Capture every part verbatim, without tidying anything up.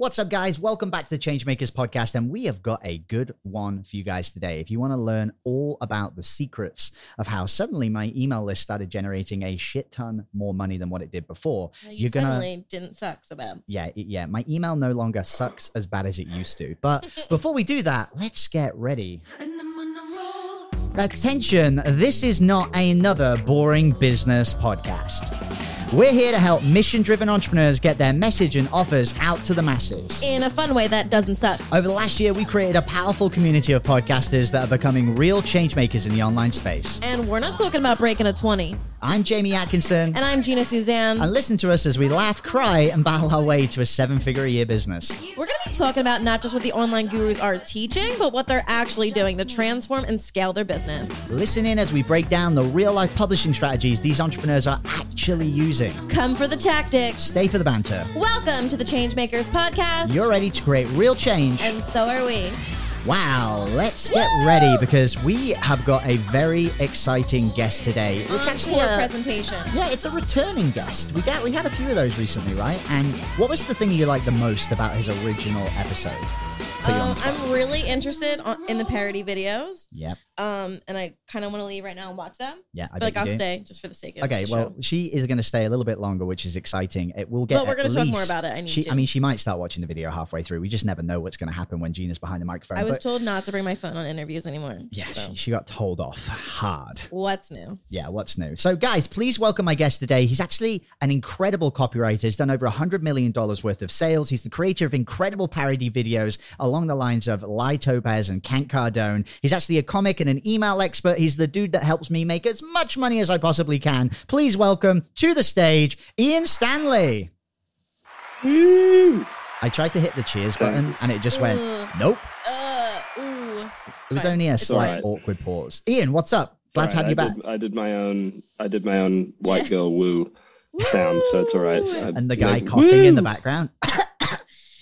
What's up, guys? Welcome back to the Changemakers Podcast, and we have got a good one for you guys today. If you want to learn all about the secrets of how suddenly my email list started generating a shit ton more money than what it did before, well, you you're gonna suddenly didn't suck so bad. Yeah, it, yeah. My email no longer sucks as bad as it used to. But before we do that, let's get ready. Attention! This is not another boring business podcast. We're here to help mission-driven entrepreneurs get their message and offers out to the masses. In a fun way that doesn't suck. Over the last year, we created a powerful community of podcasters that are becoming real changemakers in the online space. And we're not talking about breaking a twenty. I'm Jamie Atkinson. And I'm Gina Suzanne. And listen to us as we laugh, cry, and battle our way to a seven-figure a year business. We're going to be talking about not just what the online gurus are teaching, but what they're actually doing to transform and scale their business. Listen in as we break down the real-life publishing strategies these entrepreneurs are actually using. Come for the tactics. Stay for the banter. Welcome to the Changemakers Podcast. You're ready to create real change. And so are we. Wow, let's get Woo! ready because we have got a very exciting guest today. It's um, actually a presentation. Yeah, it's a returning guest. We got we had a few of those recently, right? And what was the thing you liked the most about his original episode? Um, I'm really interested on, in the parody videos. Yep. Um, and I kind of want to leave right now and watch them. Yeah, I but like I'll do. stay just for the sake of. Okay, the well, show. She is going to stay a little bit longer, which is exciting. It will get. But we're going to talk more about it. I need she, to. I mean, she might start watching the video halfway through. We just never know what's going to happen when Gina's behind the microphone. I was but, told not to bring my phone on interviews anymore. Yeah, so. she, she got told off hard. What's new? Yeah, what's new? So, guys, please welcome my guest today. He's actually an incredible copywriter. He's done over a hundred million dollars worth of sales. He's the creator of incredible parody videos along the lines of Lai Topaz and Kank Cardone. He's actually a comic and an email expert. He's the dude that helps me make as much money as I possibly can. Please welcome to the stage, Ian Stanley. Ooh. I tried to hit the cheers button and it just went, ooh. nope. Uh, ooh. It was fine. Only a it's slight right. awkward pause. Ian, what's up? Glad right, to have I you back. Did, I did my own, I did my own white girl woo sound, so it's all right. I and the guy made, coughing woo! in the background.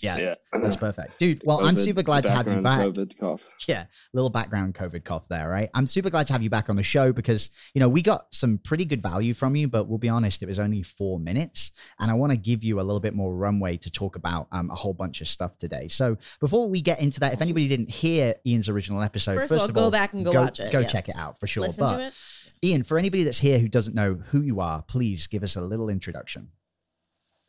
Yeah, yeah, that's perfect. Dude, well, COVID, I'm super glad to have you back. COVID cough. Yeah, little background COVID cough there, right? I'm super glad to have you back on the show because, you know, we got some pretty good value from you, but we'll be honest, it was only four minutes. And I want to give you a little bit more runway to talk about um, a whole bunch of stuff today. So before we get into that, if anybody didn't hear Ian's original episode, first, first of all, go back and go, go watch it. Go yeah. check it out for sure. Listen but to it. Ian, for anybody that's here who doesn't know who you are, please give us a little introduction.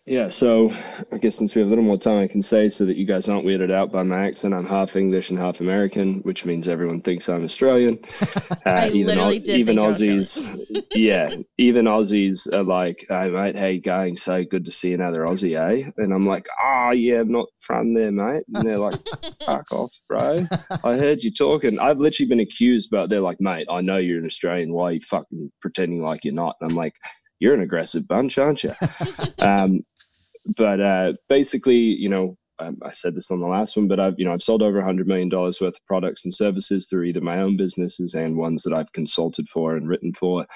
Yeah, so I guess since we have a little more time, I can say so that you guys aren't weirded out by my accent. I'm half English and half American, which means everyone thinks I'm Australian. Uh, I even literally o- did even Aussies, yeah, even Aussies are like, "Hey mate, how you going? So good to see another Aussie, eh?" And I'm like, "Ah, oh, yeah, I'm not from there, mate." And they're like, "Fuck off, bro! I heard you talking." I've literally been accused, but they're like, "Mate, I know you're an Australian. Why are you fucking pretending like you're not?" And I'm like, "You're an aggressive bunch, aren't you?" Um, But uh, basically, you know, um, I said this on the last one, but I've, you know, I've sold over one hundred million dollars worth of products and services through either my own businesses and ones that I've consulted for and written for.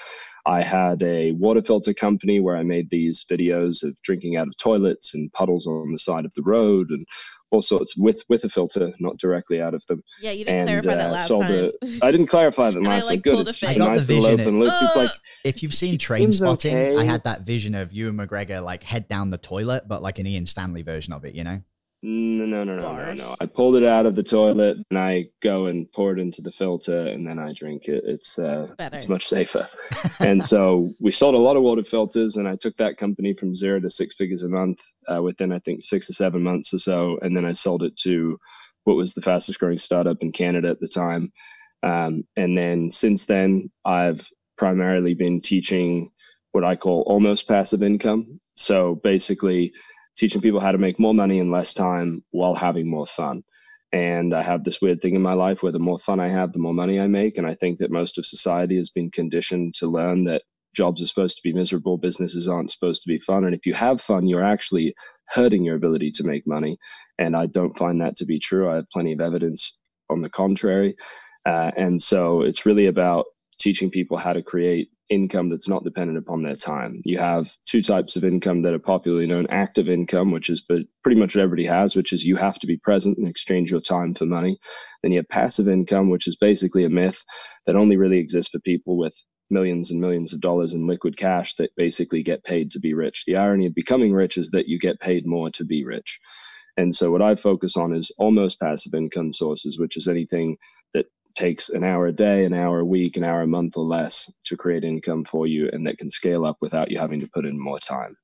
I had a water filter company where I made these videos of drinking out of toilets and puddles on the side of the road and all sorts with, with a filter, not directly out of them. Yeah, you didn't and, clarify uh, that last time. A, I didn't clarify that last like, time. Good, it's just a nice little open loop. Uh, like, if you've seen Trainspotting, okay. I had that vision of Ewan McGregor like head down the toilet, but like an Ian Stanley version of it, you know? No, no, no, no, no, no. I pulled it out of the toilet and I go and pour it into the filter and then I drink it. It's uh, it's much safer. And so we sold a lot of water filters and I took that company from zero to six figures a month uh, within, I think, six or seven months or so. And then I sold it to what was the fastest growing startup in Canada at the time. Um, and then since then, I've primarily been teaching what I call almost passive income. So basically, teaching people how to make more money in less time while having more fun. And I have this weird thing in my life where the more fun I have, the more money I make. And I think that most of society has been conditioned to learn that jobs are supposed to be miserable, businesses aren't supposed to be fun. And if you have fun, you're actually hurting your ability to make money. And I don't find that to be true. I have plenty of evidence on the contrary. Uh, and so it's really about teaching people how to create income that's not dependent upon their time. You have two types of income that are popularly known: active income, which is but pretty much what everybody has, which is you have to be present and exchange your time for money. Then you have passive income, which is basically a myth that only really exists for people with millions and millions of dollars in liquid cash that basically get paid to be rich. The irony of becoming rich is that you get paid more to be rich. And so what I focus on is almost passive income sources, which is anything that takes an hour a day, an hour a week, an hour a month or less to create income for you, and that can scale up without you having to put in more time.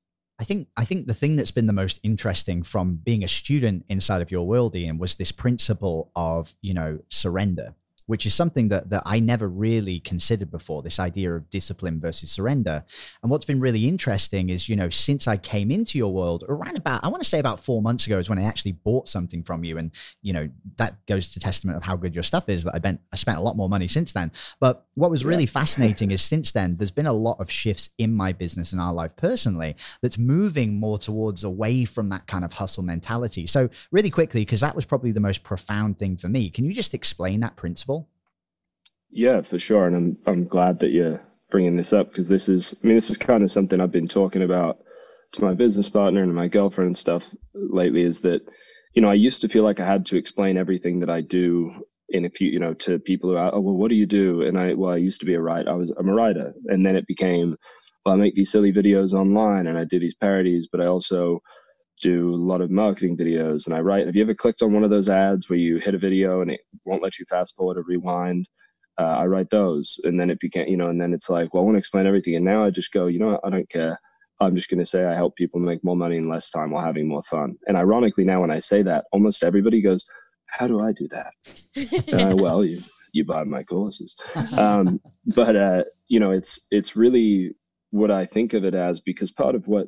I think I think the thing that's been the most interesting from being a student inside of your world, Ian, was this principle of, you know, surrender, which is something that that I never really considered before, this idea of discipline versus surrender. And what's been really interesting is, you know, since I came into your world around about, I want to say about four months ago is when I actually bought something from you. And, you know, that goes to testament of how good your stuff is that I've been, I spent a lot more money since then. But what was really yeah. fascinating is since then, there's been a lot of shifts in my business and our life personally that's moving more towards away from that kind of hustle mentality. So really quickly, because that was probably the most profound thing for me, can you just explain that principle? Yeah, for sure. And I'm I'm glad that you're bringing this up, because this is, I mean, this is kind of something I've been talking about to my business partner and my girlfriend and stuff lately, is that, you know, I used to feel like I had to explain everything that I do in a few, you know, to people who are, oh, well, what do you do? And I, well, I used to be a writer. I was, I'm a writer. And then it became, well, I make these silly videos online and I do these parodies, but I also do a lot of marketing videos and I write. Have you ever clicked on one of those ads where you hit a video and it won't let you fast forward or rewind? Uh, I write those. And then it became, you know, and then it's like, well, I want to explain everything. And now I just go, you know, I don't care. I'm just going to say I help people make more money in less time while having more fun. And ironically, now when I say that, almost everybody goes, how do I do that? uh, well, you, you buy my courses. Um, but, uh, you know, it's, it's really what I think of it as, because part of what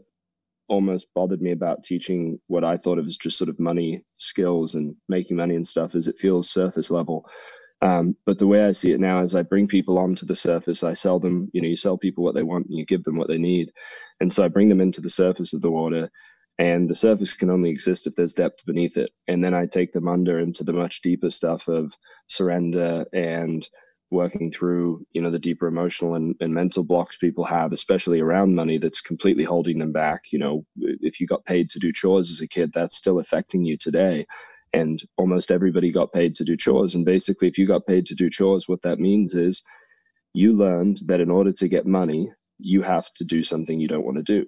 almost bothered me about teaching what I thought of as just sort of money skills and making money and stuff is it feels surface level. Um, but the way I see it now is I bring people onto the surface. I sell them, you know, you sell people what they want and you give them what they need. And so I bring them into the surface of the water, and the surface can only exist if there's depth beneath it. And then I take them under into the much deeper stuff of surrender and working through, you know, the deeper emotional and, and mental blocks people have, especially around money, that's completely holding them back. You know, if you got paid to do chores as a kid, that's still affecting you today. And almost everybody got paid to do chores. And basically, if you got paid to do chores, what that means is you learned that in order to get money, you have to do something you don't want to do.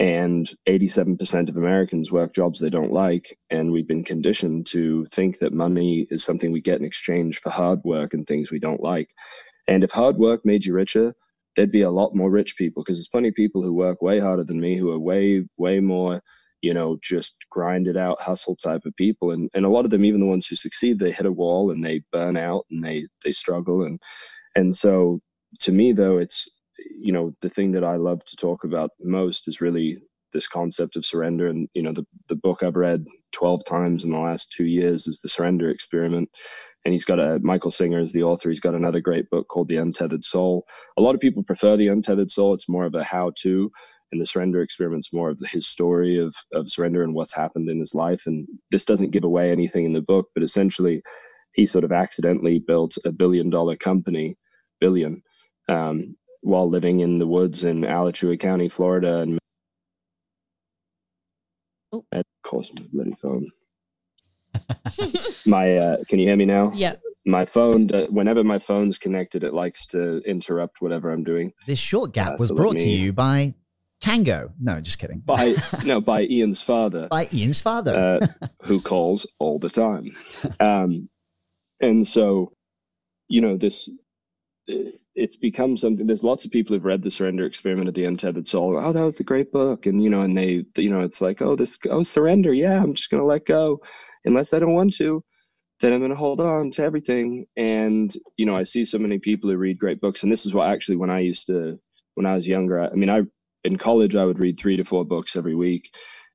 And eighty-seven percent of Americans work jobs they don't like. And we've been conditioned to think that money is something we get in exchange for hard work and things we don't like. And if hard work made you richer, there'd be a lot more rich people, because there's plenty of people who work way harder than me who are way, way more, you know, just grind it out, hustle type of people. And and a lot of them, even the ones who succeed, they hit a wall and they burn out and they, they struggle. And, and so to me though, it's, you know, the thing that I love to talk about most is really this concept of surrender. And, you know, the, the book I've read twelve times in the last two years is The Surrender Experiment. And he's got a, Michael Singer is the author. He's got another great book called The Untethered Soul. A lot of people prefer The Untethered Soul. It's more of a how-to. And The Surrender Experiment's more of his story of, of surrender and what's happened in his life. And this doesn't give away anything in the book, but essentially he sort of accidentally built a billion dollar company, billion, um, while living in the woods in Alachua County, Florida. And oh. Of course, my bloody phone. my, uh, can you hear me now? Yeah. My phone, whenever my phone's connected, it likes to interrupt whatever I'm doing. This short gap uh, was so brought me... to you by... Tango. No, just kidding. By no, by Ian's father. By Ian's father. uh, who calls all the time. Um, and so, you know, this, it's become something, there's lots of people who've read The Surrender Experiment of the Untethered Soul. Oh, that was the great book. And, you know, and they, you know, it's like, oh, this, oh, surrender. Yeah, I'm just going to let go. Unless I don't want to, then I'm going to hold on to everything. And, you know, I see so many people who read great books. And this is what actually, when I used to, when I was younger, I, I mean, I, in college, I would read three to four books every week.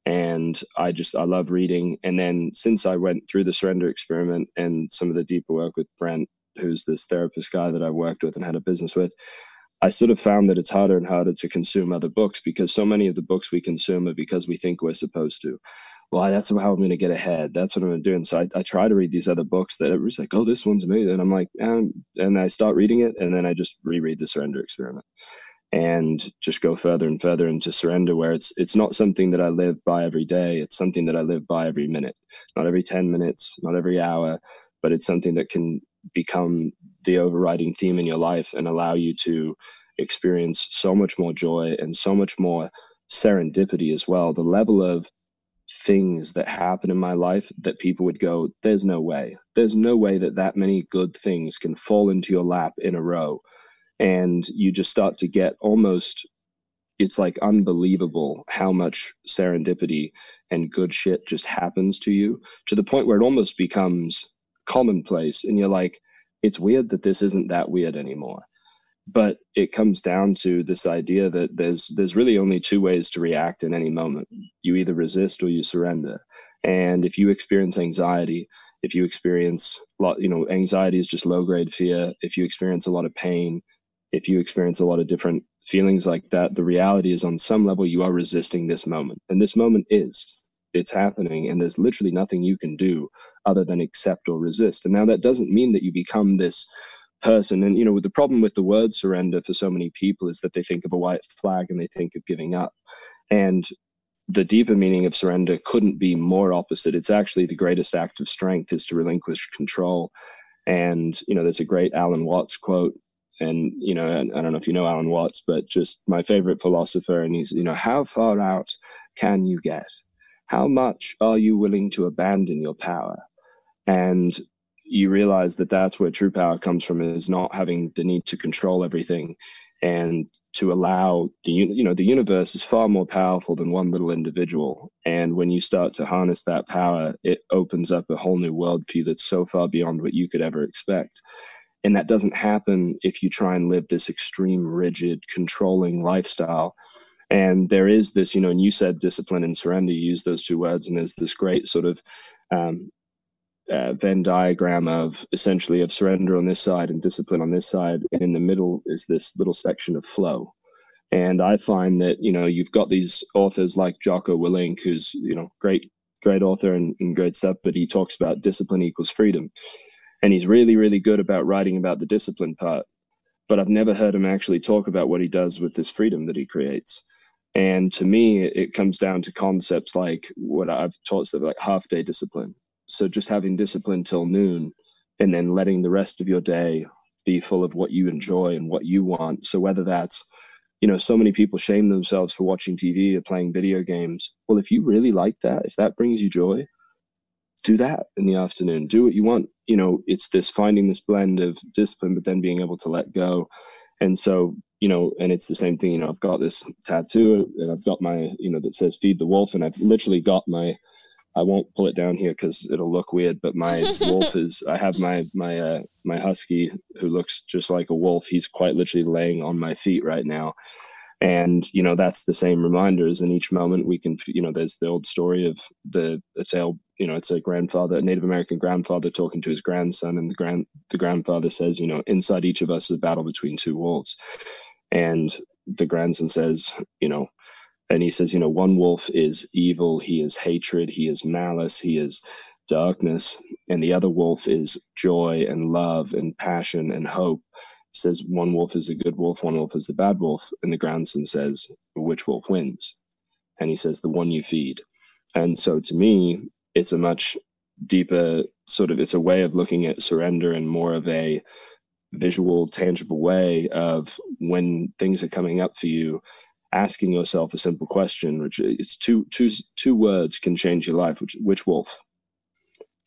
And I just, I love reading. And then since I went through The Surrender Experiment and some of the deeper work with Brent, who's this therapist guy that I worked with and had a business with, I sort of found that it's harder and harder to consume other books because so many of the books we consume are because we think we're supposed to. Well, that's how I'm going to get ahead. That's what I'm going to do. And so I, I try to read these other books that everybody's like, oh, this one's amazing. And I'm like, and, and I start reading it. And then I just reread The Surrender Experiment and just go further and further into surrender, where it's it's not something that I live by every day. It's something that I live by every minute, not every ten minutes, not every hour, but it's something that can become the overriding theme in your life and allow you to experience so much more joy and so much more serendipity as well. The level of things that happen in my life that people would go, there's no way. There's no way that that many good things can fall into your lap in a row. And you just start to get almost, it's like unbelievable how much serendipity and good shit just happens to you, to the point where it almost becomes commonplace. And you're like, it's weird that this isn't that weird anymore. But it comes down to this idea that there's there's really only two ways to react in any moment. You either resist or you surrender. And if you experience anxiety, if you experience a lot, you know, anxiety is just low-grade fear. If you experience a lot of pain, if you experience a lot of different feelings like that, the reality is on some level you are resisting this moment. And this moment is, it's happening, and there's literally nothing you can do other than accept or resist. And now that doesn't mean that you become this person. And, you know, the problem with the word surrender for so many people is that they think of a white flag and they think of giving up. And the deeper meaning of surrender couldn't be more opposite. It's actually the greatest act of strength is to relinquish control. And, you know, there's a great Alan Watts quote. And, you know, I, I don't know if you know Alan Watts, but just my favorite philosopher. And he's, you know, how far out can you get? How much are you willing to abandon your power? And you realize that that's where true power comes from, is not having the need to control everything and to allow the, you know, the universe is far more powerful than one little individual. And when you start to harness that power, it opens up a whole new world for you that's so far beyond what you could ever expect. And that doesn't happen if you try and live this extreme, rigid, controlling lifestyle. And there is this, you know, and you said discipline and surrender, you use those two words, and there's this great sort of, um, Uh, Venn diagram of essentially of surrender on this side and discipline on this side. And in the middle is this little section of flow. And I find that, you know, you've got these authors like Jocko Willink, who's, you know, great, great author and, and great stuff, but he talks about discipline equals freedom. And he's really, really good about writing about the discipline part, but I've never heard him actually talk about what he does with this freedom that he creates. And to me, it comes down to concepts like what I've taught, so like half day discipline. So just having discipline till noon and then letting the rest of your day be full of what you enjoy and what you want. So whether that's, you know, so many people shame themselves for watching T V or playing video games. Well, if you really like that, if that brings you joy, do that in the afternoon, do what you want. You know, it's this finding this blend of discipline, but then being able to let go. And so, you know, and it's the same thing, you know, I've got this tattoo and I've got my, you know, that says feed the wolf, and I've literally got my, I won't pull it down here because it'll look weird, but my wolf is, I have my, my, uh, my husky who looks just like a wolf. He's quite literally laying on my feet right now. And, you know, that's the same reminders in each moment. We can, you know, there's the old story of the a tale, you know, it's a grandfather, a Native American grandfather talking to his grandson, and the grand, the grandfather says, you know, inside each of us is a battle between two wolves. And the grandson says, you know, and he says, you know, one wolf is evil, he is hatred, he is malice, he is darkness. And the other wolf is joy and love and passion and hope. He says, one wolf is the good wolf, one wolf is the bad wolf. And the grandson says, which wolf wins? And he says, the one you feed. And so to me, it's a much deeper sort of, it's a way of looking at surrender and more of a visual, tangible way of when things are coming up for you, asking yourself a simple question, which it's two, two, two words can change your life, which, which wolf?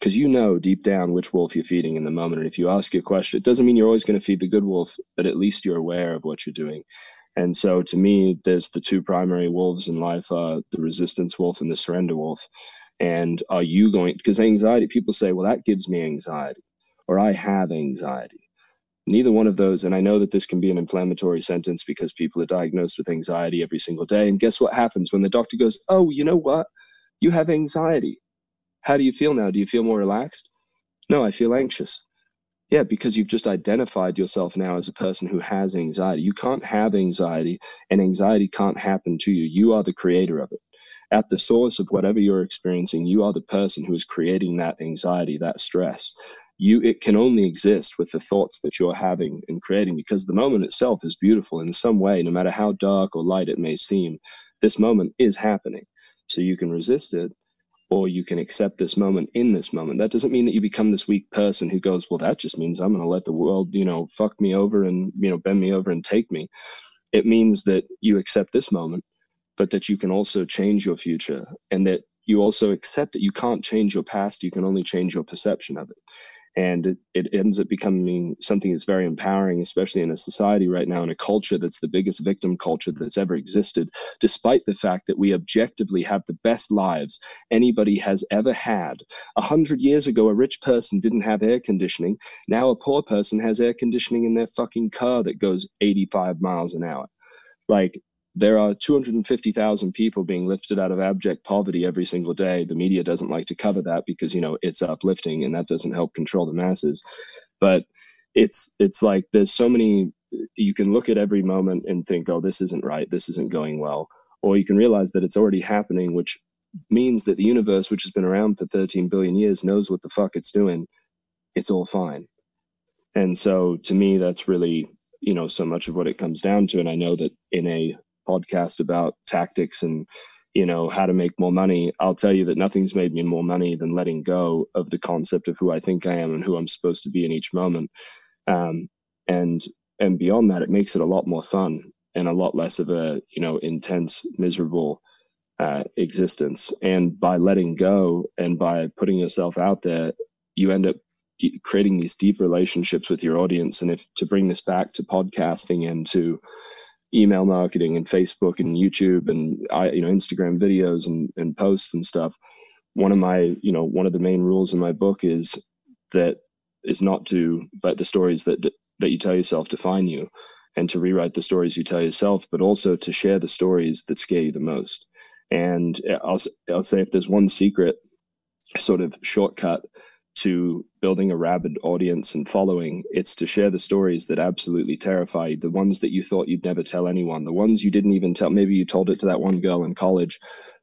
Because you know deep down which wolf you're feeding in the moment. And if you ask your question, it doesn't mean you're always going to feed the good wolf, but at least you're aware of what you're doing. And so to me, there's the two primary wolves in life, are the resistance wolf and the surrender wolf. And are you going, because anxiety, people say, well, that gives me anxiety, or I have anxiety. Neither one of those, and I know that this can be an inflammatory sentence because people are diagnosed with anxiety every single day. And guess what happens when the doctor goes, oh, you know what? You have anxiety. How do you feel now? Do you feel more relaxed? No, I feel anxious. Yeah, because you've just identified yourself now as a person who has anxiety. You can't have anxiety, and anxiety can't happen to you. You are the creator of it. At the source of whatever you're experiencing, you are the person who is creating that anxiety, that stress. You, it can only exist with the thoughts that you're having and creating, because the moment itself is beautiful in some way, no matter how dark or light it may seem. This moment is happening. So you can resist it, or you can accept this moment in this moment. That doesn't mean that you become this weak person who goes, well, that just means I'm going to let the world, you know, fuck me over and, you know, bend me over and take me. It means that you accept this moment, but that you can also change your future, and that you also accept that you can't change your past. You can only change your perception of it. And it, it ends up becoming something that's very empowering, especially in a society right now, in a culture that's the biggest victim culture that's ever existed, despite the fact that we objectively have the best lives anybody has ever had. A hundred years ago, a rich person didn't have air conditioning. Now a poor person has air conditioning in their fucking car that goes eighty-five miles an hour. Like, there are two hundred fifty thousand people being lifted out of abject poverty every single day. The media doesn't like to cover that because, you know, it's uplifting and that doesn't help control the masses. But it's it's like there's so many, you can look at every moment and think, oh, this isn't right, this isn't going well. Or you can realize that it's already happening, which means that the universe, which has been around for thirteen billion years, knows what the fuck it's doing. It's all fine. And so to me, that's really, you know, so much of what it comes down to. And I know that in a podcast about tactics and, you know, how to make more money, I'll tell you that nothing's made me more money than letting go of the concept of who I think I am and who I'm supposed to be in each moment. Um, and, and beyond that, it makes it a lot more fun and a lot less of a, you know, intense, miserable uh, existence. And by letting go and by putting yourself out there, you end up creating these deep relationships with your audience. And if to bring this back to podcasting and to email marketing and Facebook and YouTube and I, you know, Instagram videos and, and posts and stuff. One of my, you know, one of the main rules in my book is that is not to let the stories that that you tell yourself define you, and to rewrite the stories you tell yourself, but also to share the stories that scare you the most. And I'll I'll say, if there's one secret sort of shortcut to building a rabid audience and following, it's to share the stories that absolutely terrify you, the ones that you thought you'd never tell anyone, the ones you didn't even tell. Maybe you told it to that one girl in college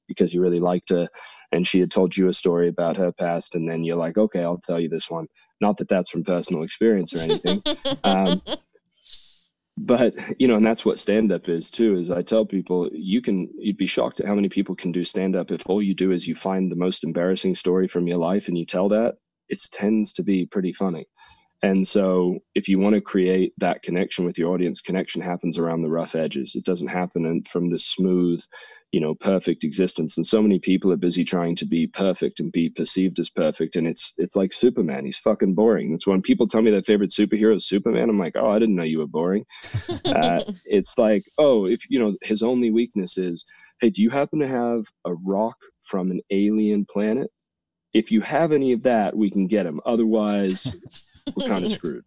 because you really liked her, and she had told you a story about her past, and then you're like, okay, I'll tell you this one. Not that that's from personal experience or anything. um, but, you know, and that's what stand-up is too, is I tell people, you can, you'd be shocked at how many people can do stand-up if all you do is you find the most embarrassing story from your life and you tell that. It tends to be pretty funny. And so if you want to create that connection with your audience, connection happens around the rough edges. It doesn't happen in, from the smooth, you know, perfect existence. And so many people are busy trying to be perfect and be perceived as perfect. And it's it's like Superman. He's fucking boring. It's when people tell me their favorite superhero is Superman, I'm like, oh, I didn't know you were boring. uh, it's like, oh, if you know, his only weakness is, hey, do you happen to have a rock from an alien planet? If you have any of that, we can get him. Otherwise, we're kind of screwed,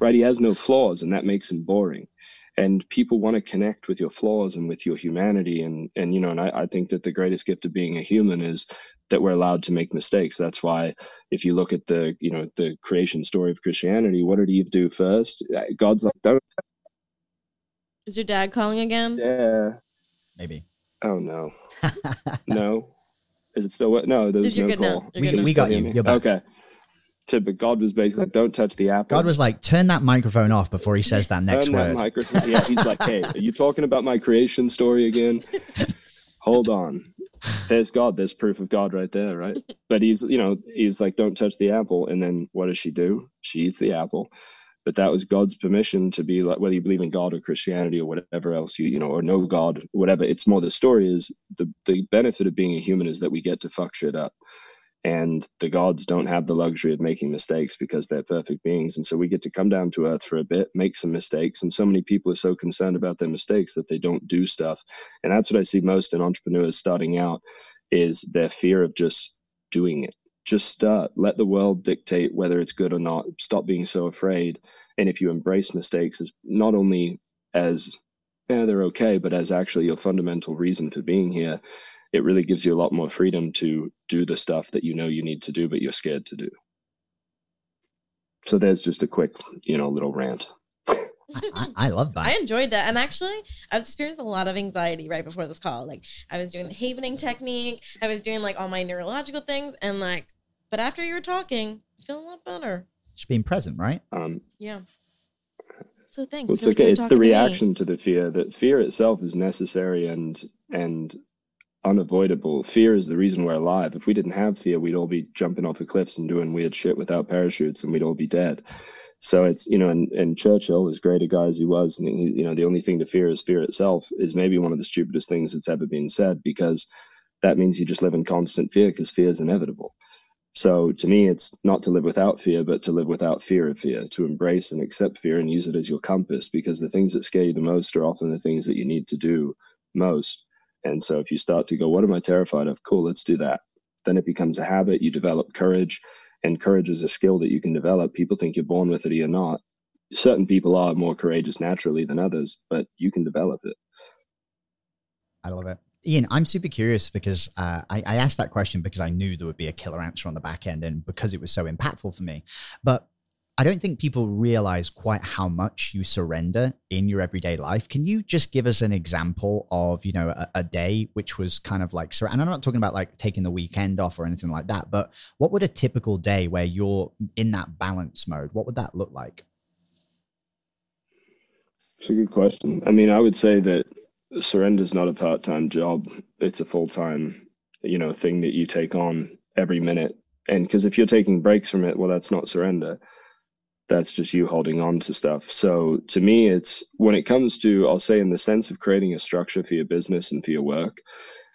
right? He has no flaws, and that makes him boring. And people want to connect with your flaws and with your humanity. And, and you know, and I, I think that the greatest gift of being a human is that we're allowed to make mistakes. That's why if you look at the, you know, the creation story of Christianity, what did Eve do first? God's like, don't. Is your dad calling again? Yeah. Maybe. Oh, no. No. Is it still what? No, there was no call. We, we got you. You're back. Okay. So, but God was basically like, don't touch the apple. God was like, turn that microphone off before he says that next turn word. That yeah, he's like, hey, are you talking about my creation story again? Hold on. There's God. There's proof of God right there, right? But he's, you know, he's like, don't touch the apple. And then what does she do? She eats the apple. But that was God's permission to be like, whether you believe in God or Christianity or whatever else you, you know, or no God, whatever. It's more the story is the, the benefit of being a human is that we get to fuck shit up, and the gods don't have the luxury of making mistakes because they're perfect beings. And so we get to come down to earth for a bit, make some mistakes. And so many people are so concerned about their mistakes that they don't do stuff. And that's what I see most in entrepreneurs starting out, is their fear of just doing it. Just start. Let the world dictate whether it's good or not. Stop being so afraid. And if you embrace mistakes as not only as yeah, they're okay, but as actually your fundamental reason for being here, it really gives you a lot more freedom to do the stuff that you know you need to do, but you're scared to do. So that's just a quick, you know, little rant. I, I love that. I enjoyed that. And actually, I've experienced a lot of anxiety right before this call. Like, I was doing the havening technique. I was doing, like, all my neurological things. And, like, but after you were talking, I feel a lot better. Just being present, right? Um, yeah. So thanks. Well, it's okay. It's the reaction to the fear. That fear itself is necessary and and unavoidable. Fear is the reason we're alive. If we didn't have fear, we'd all be jumping off of cliffs and doing weird shit without parachutes, and we'd all be dead. So it's, you know, and, and Churchill, as great a guy as he was, and he, you know, the only thing to fear is fear itself, is maybe one of the stupidest things that's ever been said, because that means you just live in constant fear, because fear is inevitable. So to me, it's not to live without fear, but to live without fear of fear, to embrace and accept fear and use it as your compass, because the things that scare you the most are often the things that you need to do most. And so if you start to go, what am I terrified of? Cool, let's do that. Then it becomes a habit. You develop courage. And courage is a skill that you can develop. People think you're born with it or you're not. Certain people are more courageous naturally than others, but you can develop it. I love it. Ian, I'm super curious because uh, I, I asked that question because I knew there would be a killer answer on the back end, and because it was so impactful for me. But I don't think people realize quite how much you surrender in your everyday life. Can you just give us an example of, you know, a, a day which was kind of like, and I'm not talking about like taking the weekend off or anything like that, but what would a typical day where you're in that balance mode, what would that look like? It's a good question. I mean, I would say that surrender is not a part-time job. It's a full-time, you know, thing that you take on every minute. And because if you're taking breaks from it, well, that's not surrender. That's just you holding on to stuff. So to me, it's when it comes to, I'll say in the sense of creating a structure for your business and for your work,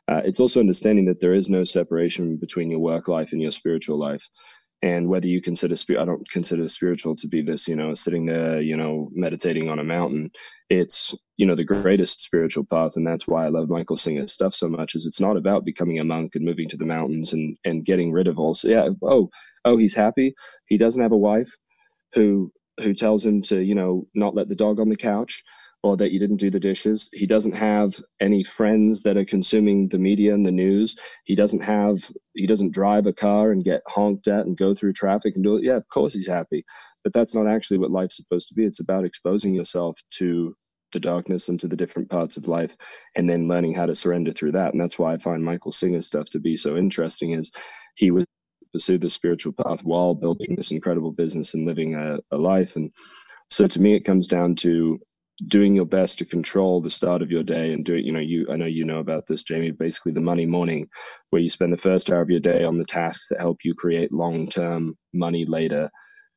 uh, it's also understanding that there is no separation between your work life and your spiritual life. And whether you consider, I don't consider spiritual to be this, you know, sitting there, you know, meditating on a mountain. It's, you know, the greatest spiritual path. And that's why I love Michael Singer's stuff so much, is it's not about becoming a monk and moving to the mountains and, and getting rid of all. So yeah. Oh, oh, he's happy. He doesn't have a wife who who tells him to, you know, not let the dog on the couch, or that you didn't do the dishes. He doesn't have any friends that are consuming the media and the news. He doesn't have, he doesn't drive a car and get honked at and go through traffic and do it. Yeah, of course he's happy. But that's not actually what life's supposed to be. It's about exposing yourself to the darkness and to the different parts of life, and then learning how to surrender through that. And that's why I find Michael Singer's stuff to be so interesting, is he was pursue the spiritual path while building this incredible business and living a, a life. And so to me, it comes down to doing your best to control the start of your day and do it. You know, you, I know you know about this, Jamie, basically the money morning, where you spend the first hour of your day on the tasks that help you create long-term money later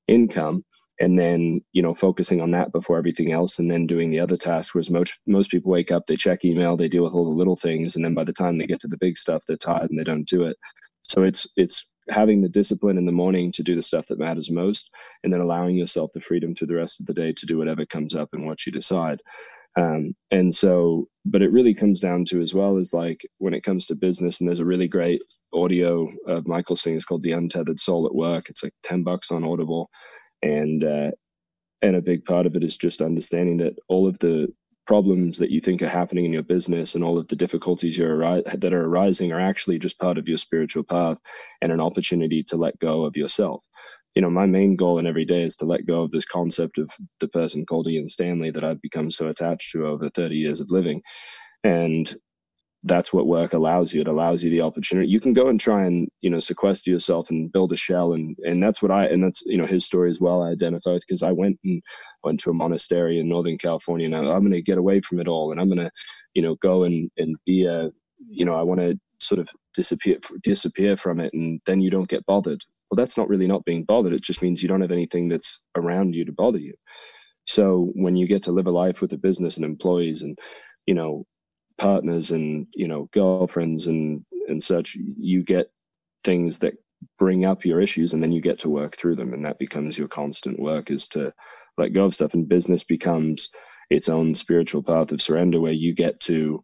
income. And then, you know, focusing on that before everything else, and then doing the other tasks. Whereas most, most people wake up, they check email, they deal with all the little things. And then by the time they get to the big stuff, they're tired and they don't do it. So it's, it's, having the discipline in the morning to do the stuff that matters most, and then allowing yourself the freedom through the rest of the day to do whatever comes up and what you decide. Um, and so, but it really comes down to as well is like when it comes to business, and there's a really great audio of Michael Singer's called The Untethered Soul at Work. It's like ten bucks on Audible. And, uh, and a big part of it is just understanding that all of the problems that you think are happening in your business and all of the difficulties you're arri- that are arising are actually just part of your spiritual path and an opportunity to let go of yourself. You know, my main goal in every day is to let go of this concept of the person called Ian Stanley that I've become so attached to over thirty years of living. And that's what work allows you. It allows you the opportunity. You can go and try and, you know, sequester yourself and build a shell. And, and that's what I, and that's, you know, his story as well. I identify with, because I went and went to a monastery in Northern California, and I, I'm going to get away from it all. And I'm going to, you know, go and, and be a, you know, I want to sort of disappear, disappear from it. And then you don't get bothered. Well, that's not really not being bothered. It just means you don't have anything that's around you to bother you. So when you get to live a life with a business and employees and, you know, partners and, you know, girlfriends and and such, you get things that bring up your issues, and then you get to work through them, and that becomes your constant work, is to let go of stuff. And business becomes its own spiritual path of surrender, where you get to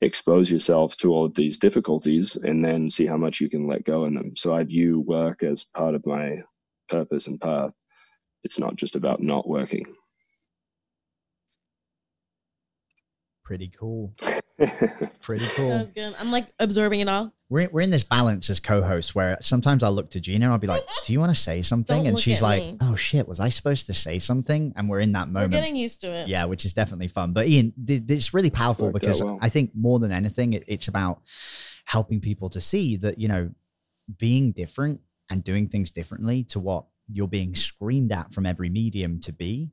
expose yourself to all of these difficulties and then see how much you can let go in them. So I view work as part of my purpose and path. It's not just about not working. Pretty cool. Pretty cool. That was good. I'm like absorbing it all. we're we're in this balance as co-hosts where sometimes I'll look to Gina and I'll be like, do you want to say something? Don't and she's like, me. oh shit, was I supposed to say something? And we're in that moment. We're getting used to it. Yeah, which is definitely fun. But Ian, th- it's really powerful because well. I think more than anything, it, it's about helping people to see that, you know, being different and doing things differently to what you're being screamed at from every medium to be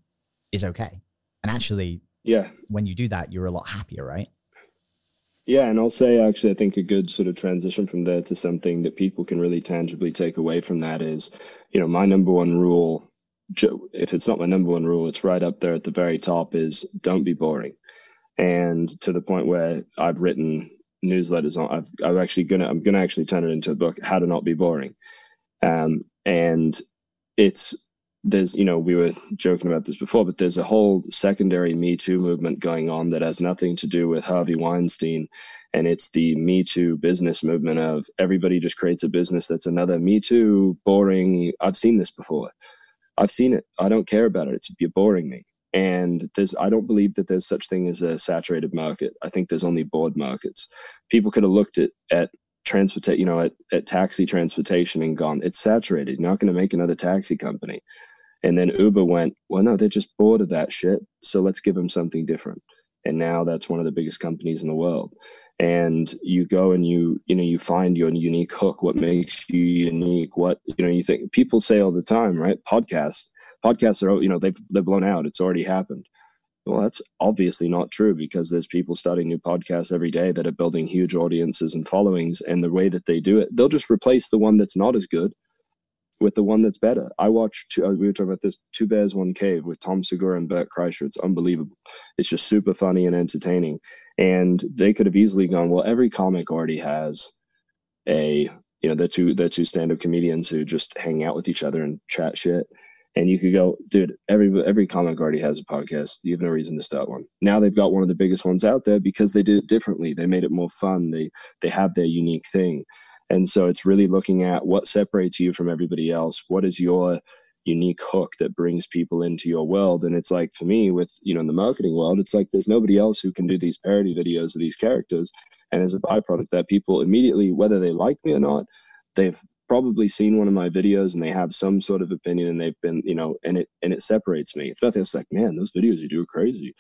is okay. And actually, yeah, when you do that, you're a lot happier, right? Yeah. And I'll say, actually, I think a good sort of transition from there to something that people can really tangibly take away from that is, you know, my number one rule, if it's not my number one rule, it's right up there at the very top, is don't be boring. And to the point where I've written newsletters on, I've, I've actually gonna, I'm going to actually turn it into a book, How to Not Be Boring. Um, and it's, there's, you know, we were joking about this before, but there's a whole secondary Me Too movement going on that has nothing to do with Harvey Weinstein. And it's the Me Too business movement of everybody just creates a business that's another Me Too, boring. I've seen this before. I've seen it. I don't care about it. It's, you're boring me. And there's, I don't believe that there's such thing as a saturated market. I think there's only bored markets. People could have looked at, at transportation, you know, at, at taxi transportation and gone, it's saturated. You're not going to make another taxi company. And then Uber went, well, no, they're just bored of that shit. So let's give them something different. And now that's one of the biggest companies in the world. And you go and you, you know, you find your unique hook. What makes you unique? What, you know, you think people say all the time, right? Podcasts, podcasts are, you know, they've, they're blown out. It's already happened. Well, that's obviously not true because there's people starting new podcasts every day that are building huge audiences and followings. And the way that they do it, they'll just replace the one that's not as good with the one that's better. I watched, two, we were talking about this, Two Bears, One Cave with Tom Segura and Bert Kreischer. It's unbelievable. It's just super funny and entertaining. And they could have easily gone, well, every comic already has a, you know, they're two, they're two stand-up comedians who just hang out with each other and chat shit. And you could go, dude, every every comic already has a podcast. You have no reason to start one. Now they've got one of the biggest ones out there because they did it differently. They made it more fun. They they have their unique thing. And so it's really looking at what separates you from everybody else. What is your unique hook that brings people into your world? And it's like, for me, with, you know, in the marketing world, it's like there's nobody else who can do these parody videos of these characters. And as a byproduct, that people immediately, whether they like me or not, they've probably seen one of my videos and they have some sort of opinion and they've been, you know, and it, and it separates me. If nothing, it's like, man, those videos you do are crazy,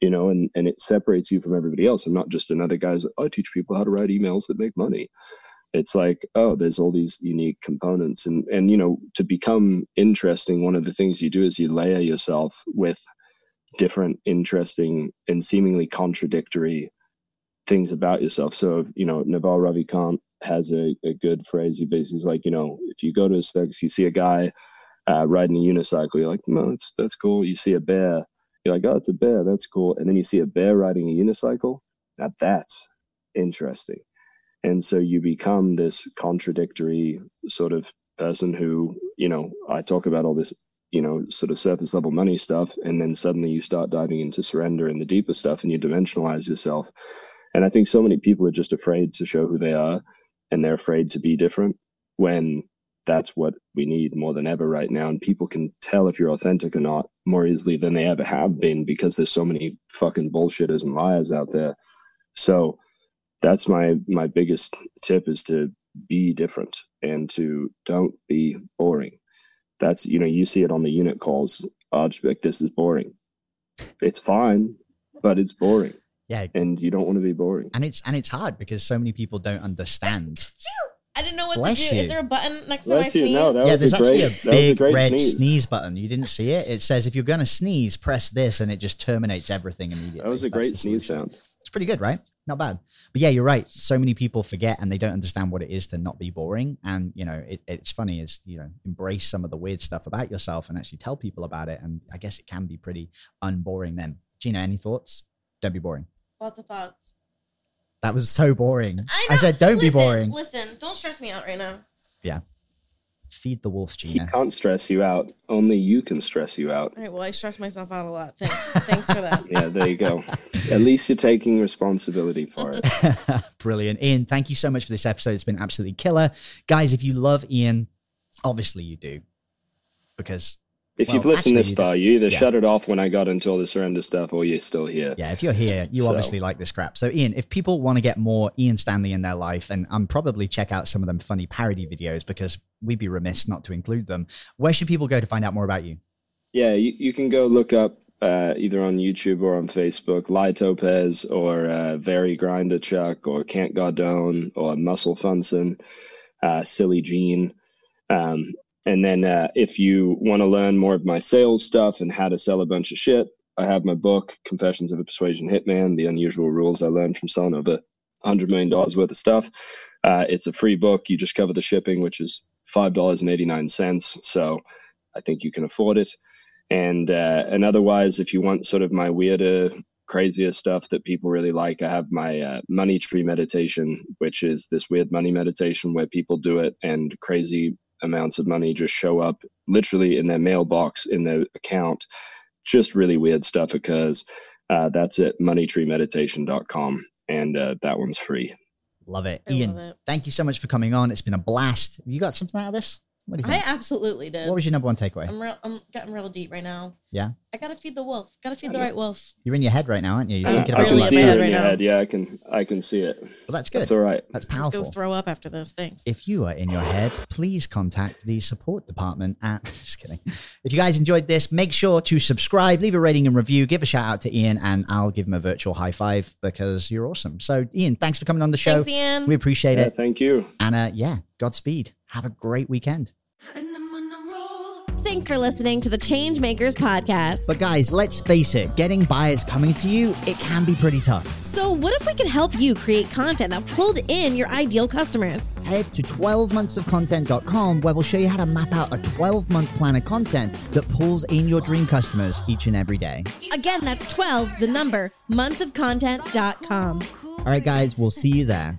you know, and, and it separates you from everybody else. And not just another guy's, I teach people how to write emails that make money. It's like, oh, there's all these unique components. And, and, you know, to become interesting, one of the things you do is you layer yourself with different, interesting, and seemingly contradictory things about yourself. So, you know, Naval Ravikant has a, a good phrase. He basically is like, you know, if you go to a sex, you see a guy uh, riding a unicycle, you're like, no, that's, that's cool. You see a bear, you're like, oh, it's a bear. That's cool. And then you see a bear riding a unicycle. Now that's interesting. And so you become this contradictory sort of person who, you know, I talk about all this, you know, sort of surface level money stuff. And then suddenly you start diving into surrender and the deeper stuff and you dimensionalize yourself. And I think so many people are just afraid to show who they are and they're afraid to be different when that's what we need more than ever right now. And people can tell if you're authentic or not more easily than they ever have been because there's so many fucking bullshitters and liars out there. So that's my, my biggest tip is to be different and to don't be boring. That's, you know, you see it on the unit calls. Archbishop, this is boring. It's fine, but it's boring. Yeah. And you don't want to be boring. And it's, and it's hard because so many people don't understand. I didn't know what Bless to do. You. Is there a button next Bless to my you. Sneeze? No, that yeah, was there's a actually great, a big a red sneeze. sneeze button. You didn't see it. It says, if you're going to sneeze, press this and it just terminates everything immediately. That was a That's great sneeze sound. It's pretty good, right? Not bad. But yeah, you're right. So many people forget and they don't understand what it is to not be boring. And, you know, it, it's funny is, you know, embrace some of the weird stuff about yourself and actually tell people about it. And I guess it can be pretty unboring then. Gina, any thoughts? Don't be boring. Lots of thoughts. That was so boring. I, I said, don't listen, be boring. Listen, don't stress me out right now. Yeah. Feed the wolf, Gina. He can't stress you out. Only you can stress you out. All right, well, I stress myself out a lot. Thanks. Thanks for that. Yeah, there you go. At least you're taking responsibility for it. Brilliant. Ian, thank you so much for this episode. It's been absolutely killer. Guys, if you love Ian, obviously you do because If well, you've listened actually, this far, you either yeah. shut it off when I got into all the surrender stuff, or you're still here. Yeah, if you're here, you so. obviously like this crap. So Ian, if people want to get more Ian Stanley in their life, and um, probably check out some of them funny parody videos, because we'd be remiss not to include them, where should people go to find out more about you? Yeah, you, you can go look up uh, either on YouTube or on Facebook, Lai Topaz or uh, Very Grinder Chuck or Can't Godone or Muscle Funson, uh, Silly Gene. Um, And then uh, if you want to learn more of my sales stuff and how to sell a bunch of shit, I have my book, Confessions of a Persuasion Hitman, The Unusual Rules I Learned from Selling Over one hundred million dollars Worth of Stuff. Uh, it's a free book. You just cover the shipping, which is five dollars and eighty-nine cents. So I think you can afford it. And, uh, and otherwise, if you want sort of my weirder, crazier stuff that people really like, I have my uh, money tree meditation, which is this weird money meditation where people do it and crazy amounts of money just show up literally in their mailbox, in their account. Just really weird stuff occurs. Uh, that's at money tree meditation dot com. And uh, that one's free. Love it. I Ian, love it. Thank you so much for coming on. It's been a blast. You got something out of this? What do you think? I absolutely did. What was your number one takeaway? I'm, real, I'm getting real deep right now. Yeah. I got to feed the wolf. Got to feed oh, the yeah. right wolf. You're in your head right now, aren't you? You're thinking I, about I can see it in right your head. Yeah, I can, I can see it. Well, that's good. That's all right. That's powerful. Go throw up after those things. If you are in your head, please contact the support department at, just kidding. If you guys enjoyed this, make sure to subscribe, leave a rating and review, give a shout out to Ian, and I'll give him a virtual high five because you're awesome. So Ian, thanks for coming on the show. Thanks, Ian. We appreciate yeah, it. Thank you. And uh, yeah, Godspeed. Have a great weekend. Thanks for listening to the Changemakers Podcast. But guys, let's face it, getting buyers coming to you, it can be pretty tough. So what if we could help you create content that pulled in your ideal customers? Head to twelve months of content dot com where we'll show you how to map out a twelve-month plan of content that pulls in your dream customers each and every day. Again, that's twelve, the number, months of content dot com. All right, guys, we'll see you there.